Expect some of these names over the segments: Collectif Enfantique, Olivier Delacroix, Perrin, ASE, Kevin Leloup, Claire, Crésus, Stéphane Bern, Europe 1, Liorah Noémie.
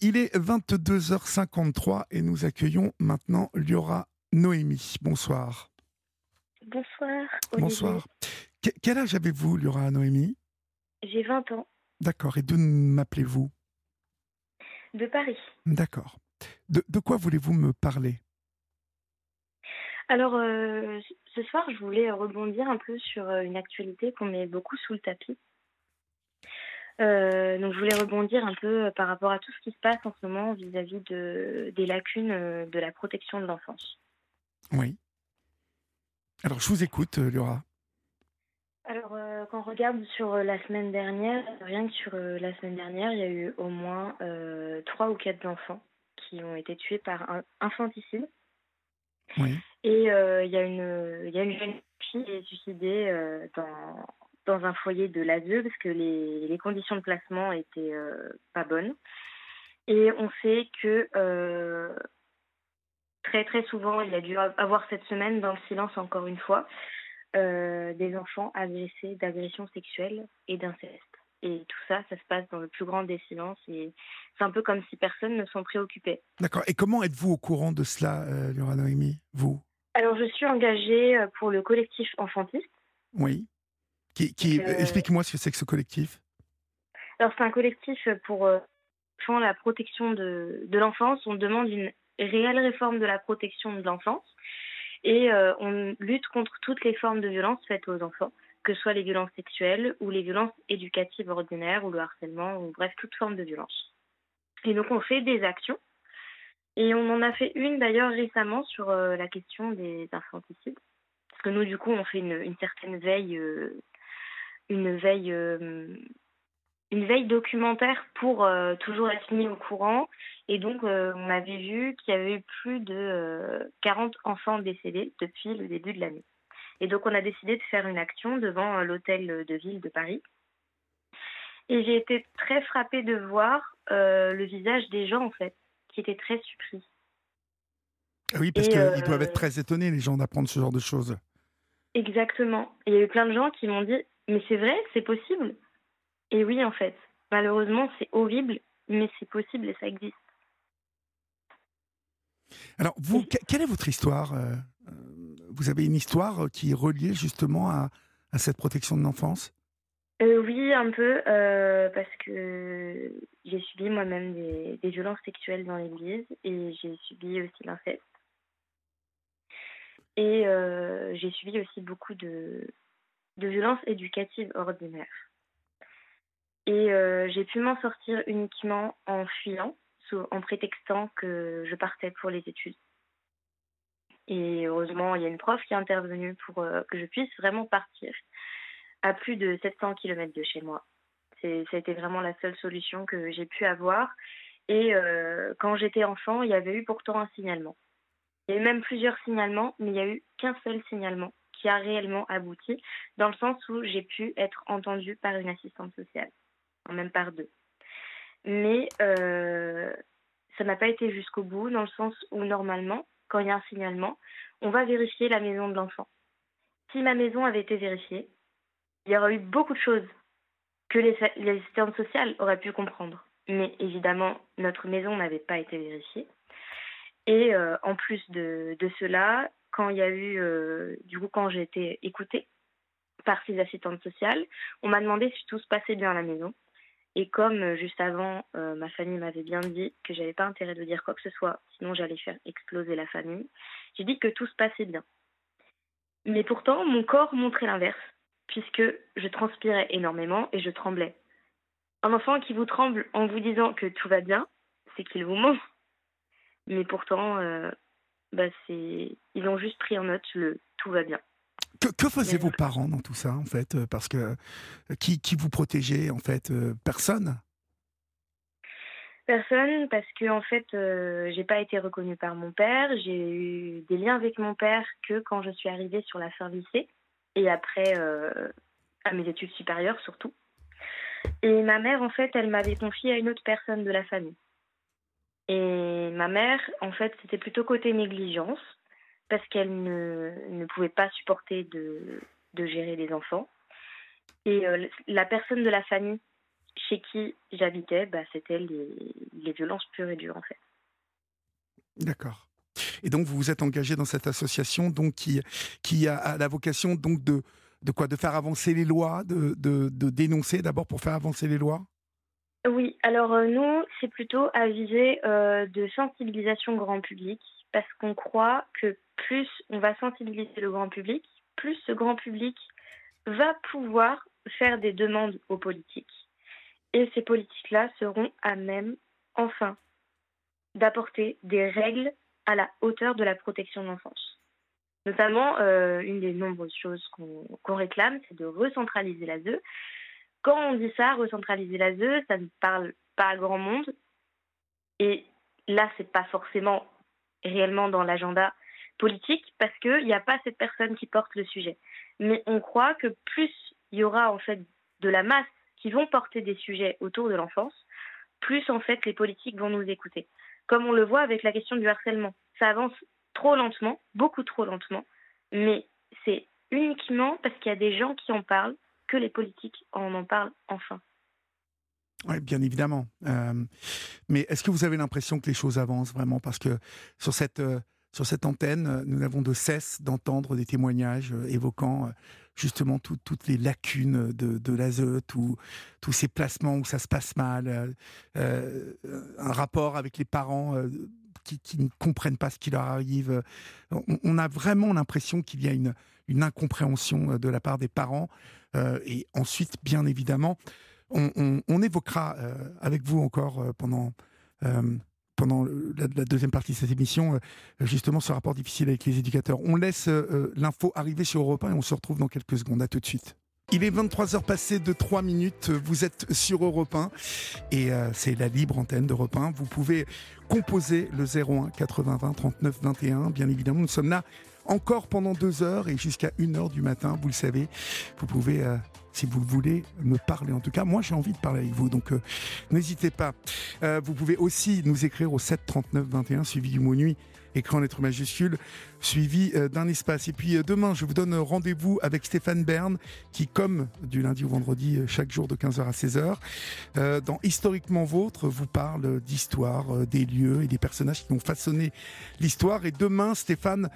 Il est 22h53 et nous accueillons maintenant Liorah Noémie. Bonsoir. Bonsoir, Olivier. Bonsoir. Quel âge avez-vous, Liorah Noémie ? J'ai 20 ans. D'accord. Et d'où m'appelez-vous ? De Paris. D'accord. De quoi voulez-vous me parler ? Alors, ce soir, je voulais rebondir un peu sur une actualité qu'on met beaucoup sous le tapis. Donc, je voulais rebondir un peu par rapport à tout ce qui se passe en ce moment vis-à-vis des lacunes de la protection de l'enfance. Oui. Alors, je vous écoute, Liorah. Alors, quand on regarde sur la semaine dernière, rien que sur la semaine dernière, il y a eu au moins 3 ou 4 enfants qui ont été tués par un infanticide. Oui. Et il y a une jeune fille qui est suicidée dans un foyer de l'ASE parce que les conditions de placement étaient pas bonnes. Et on sait que très très souvent, il y a dû avoir cette semaine dans le silence encore une fois des enfants agressés d'agressions sexuelles et d'inceste. Et tout ça, ça se passe dans le plus grand des silences et c'est un peu comme si personne ne s'en préoccupait. D'accord. Et comment êtes-vous au courant de cela, Liorah Noémie, vous ? Alors, je suis engagée pour le collectif Enfantique. Oui. Explique-moi ce que c'est que ce collectif. Alors, c'est un collectif pour la protection de l'enfance. On demande une réelle réforme de la protection de l'enfance et on lutte contre toutes les formes de violence faites aux enfants, que ce soit les violences sexuelles ou les violences éducatives ordinaires ou le harcèlement, ou bref, toute forme de violence. Et donc, on fait des actions. Et on en a fait une, d'ailleurs, récemment sur la question des infanticides. Parce que nous, du coup, on fait une certaine veille, une veille documentaire pour toujours être mis au courant. Et donc, on avait vu qu'il y avait eu plus de 40 enfants décédés depuis le début de l'année. Et donc, on a décidé de faire une action devant l'hôtel de ville de Paris. Et j'ai été très frappée de voir le visage des gens, en fait, qui étaient très surpris. Oui, parce qu'ils doivent être très étonnés, les gens, d'apprendre ce genre de choses. Exactement. Il y a eu plein de gens qui m'ont dit « Mais c'est vrai, c'est possible ?» Et oui, en fait. Malheureusement, c'est horrible, mais c'est possible et ça existe. Alors, vous, quelle est votre histoire ? Vous avez une histoire qui est reliée justement à cette protection de l'enfance ? Oui, un peu, parce que j'ai subi moi-même des violences sexuelles dans l'église et j'ai subi aussi l'inceste. Et j'ai subi aussi beaucoup de violences éducatives ordinaires. Et j'ai pu m'en sortir uniquement en fuyant, en prétextant que je partais pour les études. Et heureusement, il y a une prof qui est intervenue pour que je puisse vraiment partir à plus de 700 km de chez moi. Ça a été vraiment la seule solution que j'ai pu avoir. Et quand j'étais enfant, il y avait eu pourtant un signalement. Il y a eu même plusieurs signalements, mais il n'y a eu qu'un seul signalement qui a réellement abouti, dans le sens où j'ai pu être entendue par une assistante sociale, même par deux. Mais ça n'a pas été jusqu'au bout, dans le sens où normalement, quand il y a un signalement, on va vérifier la maison de l'enfant. Si ma maison avait été vérifiée, il y aurait eu beaucoup de choses que les assistantes sociales auraient pu comprendre. Mais évidemment, notre maison n'avait pas été vérifiée. Et en plus de cela, quand il y a eu, quand j'ai été écoutée par ces assistantes sociales, on m'a demandé si tout se passait bien à la maison. Et comme juste avant, ma famille m'avait bien dit que j'avais pas intérêt de dire quoi que ce soit, sinon j'allais faire exploser la famille, j'ai dit que tout se passait bien. Mais pourtant, mon corps montrait l'inverse, puisque je transpirais énormément et je tremblais. Un enfant qui vous tremble en vous disant que tout va bien, c'est qu'il vous ment. Mais pourtant, ils ont juste pris en note le « tout va bien ». Que faisaient vos parents dans tout ça, en fait ? Parce que qui vous protégeait, en fait ? Personne ? Personne, parce que, en fait, j'ai pas été reconnue par mon père. J'ai eu des liens avec mon père que quand je suis arrivée sur la fin lycée et après à mes études supérieures, surtout. Et ma mère, en fait, elle m'avait confiée à une autre personne de la famille. Et ma mère, en fait, c'était plutôt côté négligence, parce qu'elle ne pouvait pas supporter de gérer les enfants. Et la personne de la famille chez qui j'habitais, c'était les violences pures et dures, en fait. D'accord. Et donc, vous vous êtes engagé dans cette association donc, qui a la vocation donc, de faire avancer les lois, de dénoncer d'abord pour faire avancer les lois ? Oui, alors nous, c'est plutôt à viser de sensibilisation grand public, parce qu'on croit que plus on va sensibiliser le grand public, plus ce grand public va pouvoir faire des demandes aux politiques. Et ces politiques-là seront à même, enfin, d'apporter des règles à la hauteur de la protection de l'enfance. Notamment, une des nombreuses choses qu'on réclame, c'est de recentraliser l'ASE. Quand on dit ça, recentraliser l'ASE, ça ne parle pas à grand monde. Et là, c'est pas forcément réellement dans l'agenda politique, parce qu'il n'y a pas cette personne qui porte le sujet. Mais on croit que plus il y aura en fait de la masse qui vont porter des sujets autour de l'enfance, plus en fait les politiques vont nous écouter. Comme on le voit avec la question du harcèlement, ça avance trop lentement, beaucoup trop lentement, mais c'est uniquement parce qu'il y a des gens qui en parlent que les politiques en parlent enfin. Oui, bien évidemment. Mais est-ce que vous avez l'impression que les choses avancent vraiment ? Parce que sur cette antenne, nous n'avons de cesse d'entendre des témoignages évoquant justement toutes les lacunes de l'ASE, tous ces placements où ça se passe mal, un rapport avec les parents qui ne comprennent pas ce qui leur arrive. On a vraiment l'impression qu'il y a une incompréhension de la part des parents. Et ensuite, bien évidemment, on évoquera avec vous encore pendant la deuxième partie de cette émission, justement ce rapport difficile avec les éducateurs. On laisse l'info arriver sur Europe 1 et on se retrouve dans quelques secondes. À tout de suite. Il est 23h passé de 3 minutes, vous êtes sur Europe 1 et c'est la libre antenne d'Europe 1. Vous pouvez composer le 01 80 20 39 21, bien évidemment. Nous sommes là encore pendant 2 heures et jusqu'à 1h du matin, vous le savez. Vous pouvez... si vous le voulez, me parler. En tout cas, moi, j'ai envie de parler avec vous, donc n'hésitez pas. Vous pouvez aussi nous écrire au 7 39 21, suivi du mot nuit, écrit en lettres majuscules, suivi d'un espace. Et puis demain, je vous donne rendez-vous avec Stéphane Bern, qui, comme du lundi au vendredi, chaque jour de 15h à 16h, dans Historiquement Vôtre, vous parle d'histoire, des lieux et des personnages qui ont façonné l'histoire. Et demain, Stéphane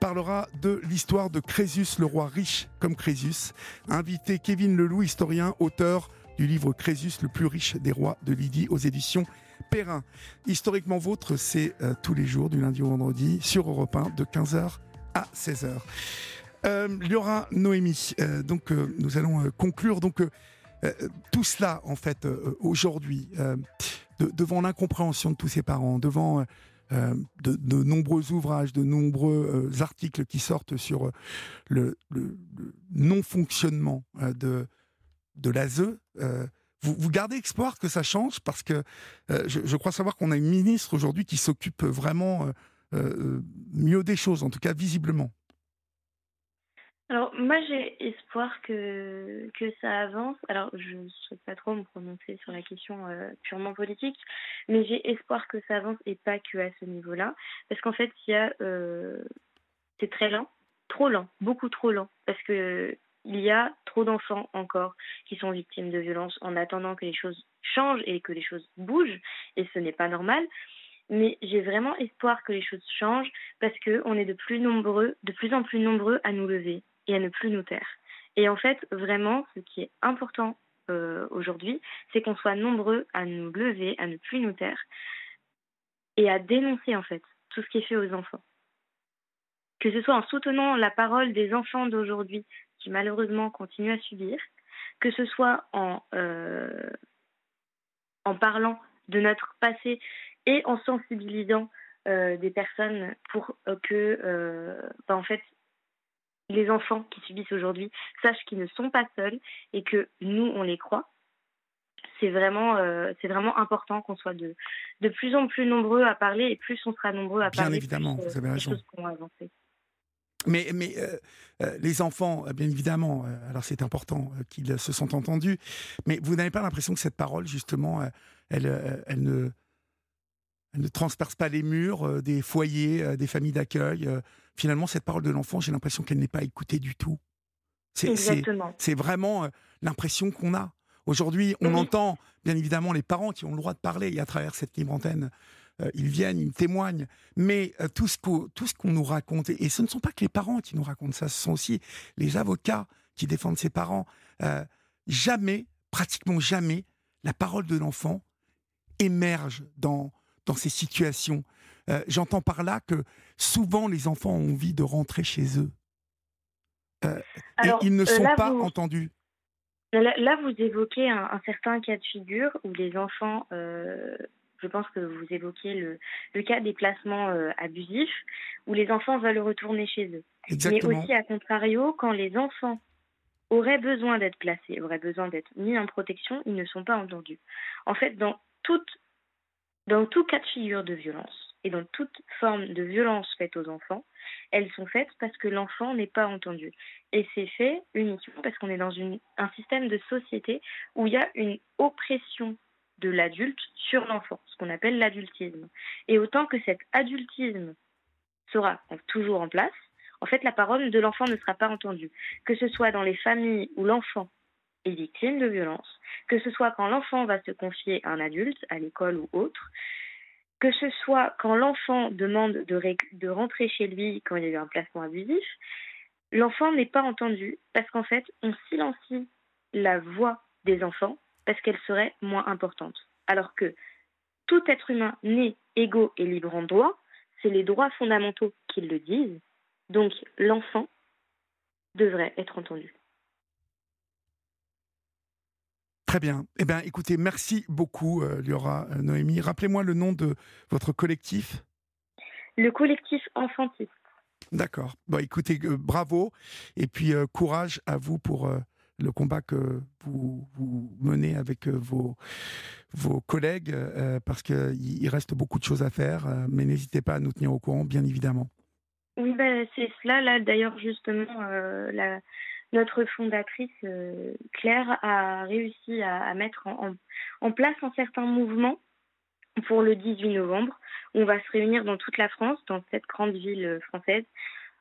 parlera de l'histoire de Crésus, le roi riche comme Crésus. Invité Kevin Leloup, historien, auteur du livre Crésus, le plus riche des rois de Lydie, aux éditions Perrin. Historiquement Vôtre, c'est tous les jours, du lundi au vendredi, sur Europe 1, de 15h à 16h. Liorah Noémie, nous allons conclure tout cela, en fait, aujourd'hui, devant l'incompréhension de tous ces parents, devant... de nombreux ouvrages, de nombreux articles qui sortent sur le non-fonctionnement de l'ASE. Vous gardez espoir que ça change, parce que je crois savoir qu'on a une ministre aujourd'hui qui s'occupe vraiment mieux des choses, en tout cas visiblement. Alors moi j'ai espoir que ça avance. Alors je ne souhaite pas trop me prononcer sur la question purement politique, mais j'ai espoir que ça avance et pas que à ce niveau-là, parce qu'en fait c'est très lent, trop lent, beaucoup trop lent, parce que il y a trop d'enfants encore qui sont victimes de violences en attendant que les choses changent et que les choses bougent, et ce n'est pas normal. Mais j'ai vraiment espoir que les choses changent, parce que on est de plus en plus nombreux à nous lever et à ne plus nous taire. Et en fait, vraiment, ce qui est important aujourd'hui, c'est qu'on soit nombreux à nous lever, à ne plus nous taire, et à dénoncer en fait tout ce qui est fait aux enfants. Que ce soit en soutenant la parole des enfants d'aujourd'hui, qui malheureusement continuent à subir, que ce soit en parlant de notre passé et en sensibilisant des personnes pour que en fait, les enfants qui subissent aujourd'hui sachent qu'ils ne sont pas seuls et que nous, on les croit. C'est vraiment important qu'on soit de plus en plus nombreux à parler, et plus on sera nombreux à parler, évidemment, plus vous avez raison. Les choses pourront avancer. Mais les enfants, bien évidemment, alors c'est important qu'ils se sentent entendus, mais vous n'avez pas l'impression que cette parole, justement, elle ne transperce pas les murs des foyers, des familles d'accueil. Finalement, cette parole de l'enfant, j'ai l'impression qu'elle n'est pas écoutée du tout. Exactement. C'est vraiment l'impression qu'on a. Aujourd'hui, on entend bien évidemment les parents qui ont le droit de parler, et à travers cette libre antenne, ils viennent, ils témoignent, mais tout ce qu'on nous raconte, et ce ne sont pas que les parents qui nous racontent ça, ce sont aussi les avocats qui défendent ses parents. Jamais, pratiquement jamais, la parole de l'enfant émerge dans ces situations. J'entends par là que souvent les enfants ont envie de rentrer chez eux. Alors, et ils ne sont pas entendus. Là, vous évoquez un certain cas de figure où les enfants, je pense que vous évoquez le cas des placements abusifs, où les enfants veulent retourner chez eux. Exactement. Mais aussi, à contrario, quand les enfants auraient besoin d'être placés, auraient besoin d'être mis en protection, ils ne sont pas entendus. En fait, dans tout cas de figure de violence et dans toute forme de violence faite aux enfants, elles sont faites parce que l'enfant n'est pas entendu. Et c'est fait uniquement parce qu'on est dans un système de société où il y a une oppression de l'adulte sur l'enfant, ce qu'on appelle l'adultisme. Et autant que cet adultisme sera toujours en place, en fait, la parole de l'enfant ne sera pas entendue. Que ce soit dans les familles où l'enfant est victime de violence, que ce soit quand l'enfant va se confier à un adulte, à l'école ou autre, que ce soit quand l'enfant demande de rentrer chez lui quand il y a eu un placement abusif, l'enfant n'est pas entendu parce qu'en fait, on silencie la voix des enfants parce qu'elle serait moins importante. Alors que tout être humain né égaux et libre en droit, c'est les droits fondamentaux qui le disent, donc l'enfant devrait être entendu. Très bien. Eh bien, écoutez, merci beaucoup, Liorah Noémie. Rappelez-moi le nom de votre collectif. Le collectif Enfantique. D'accord. Bon, écoutez, bravo. Et puis, courage à vous pour le combat que vous menez avec vos collègues, parce qu'il reste beaucoup de choses à faire. Mais n'hésitez pas à nous tenir au courant, bien évidemment. Oui, ben, c'est cela. Là, d'ailleurs, justement, notre fondatrice, Claire, a réussi à mettre en place un certain mouvement pour le 18 novembre. On va se réunir dans toute la France, dans cette grande ville française,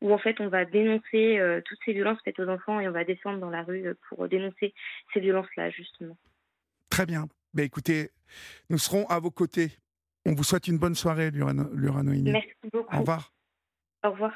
où en fait on va dénoncer toutes ces violences faites aux enfants et on va descendre dans la rue pour dénoncer ces violences-là, justement. Très bien. Ben, écoutez, nous serons à vos côtés. On vous souhaite une bonne soirée, Liorah Noémie. Merci beaucoup. Au revoir. Au revoir.